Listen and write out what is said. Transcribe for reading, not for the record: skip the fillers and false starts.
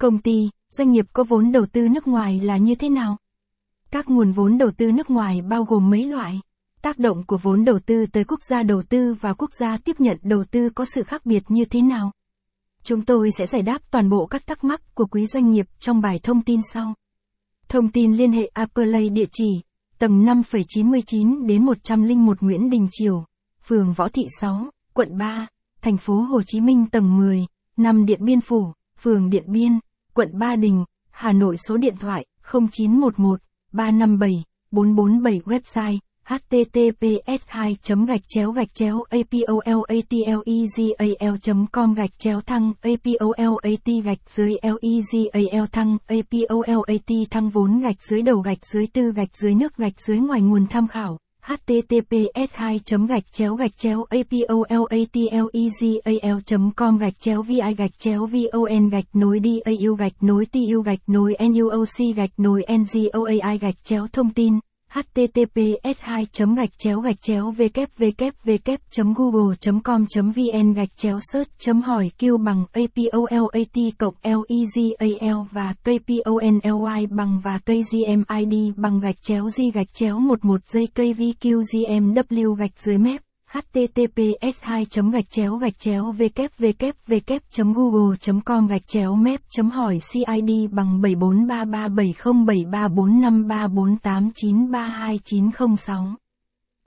Công ty, doanh nghiệp có vốn đầu tư nước ngoài là như thế nào? Các nguồn vốn đầu tư nước ngoài bao gồm mấy loại? Tác động của vốn đầu tư tới quốc gia đầu tư và quốc gia tiếp nhận đầu tư có sự khác biệt như thế nào? Chúng tôi sẽ giải đáp toàn bộ các thắc mắc của quý doanh nghiệp trong bài thông tin sau. Thông tin liên hệ Apolat địa chỉ: tầng 5,99 đến 101 Nguyễn Đình Chiểu, phường Võ Thị Sáu, quận 3, thành phố Hồ Chí Minh. Tầng 10, 5 Điện Biên Phủ, phường Điện Biên, quận Ba Đình, Hà Nội. Số điện thoại 0911 357 447. Website https://apolatlegal.com/thăng/apolat/thăng vốn/đầu/tư/ngoài nguồn. Tham khảo https://vi/vn/dau/noi/tu/nuoc/ngoai/thông tin https://www.google.com.vn/search.hỏi q=apolat+legal và kponly / kgmid /g11jkvqgmw/map https://www.google.com/map.hỏi cid / 743370734534893296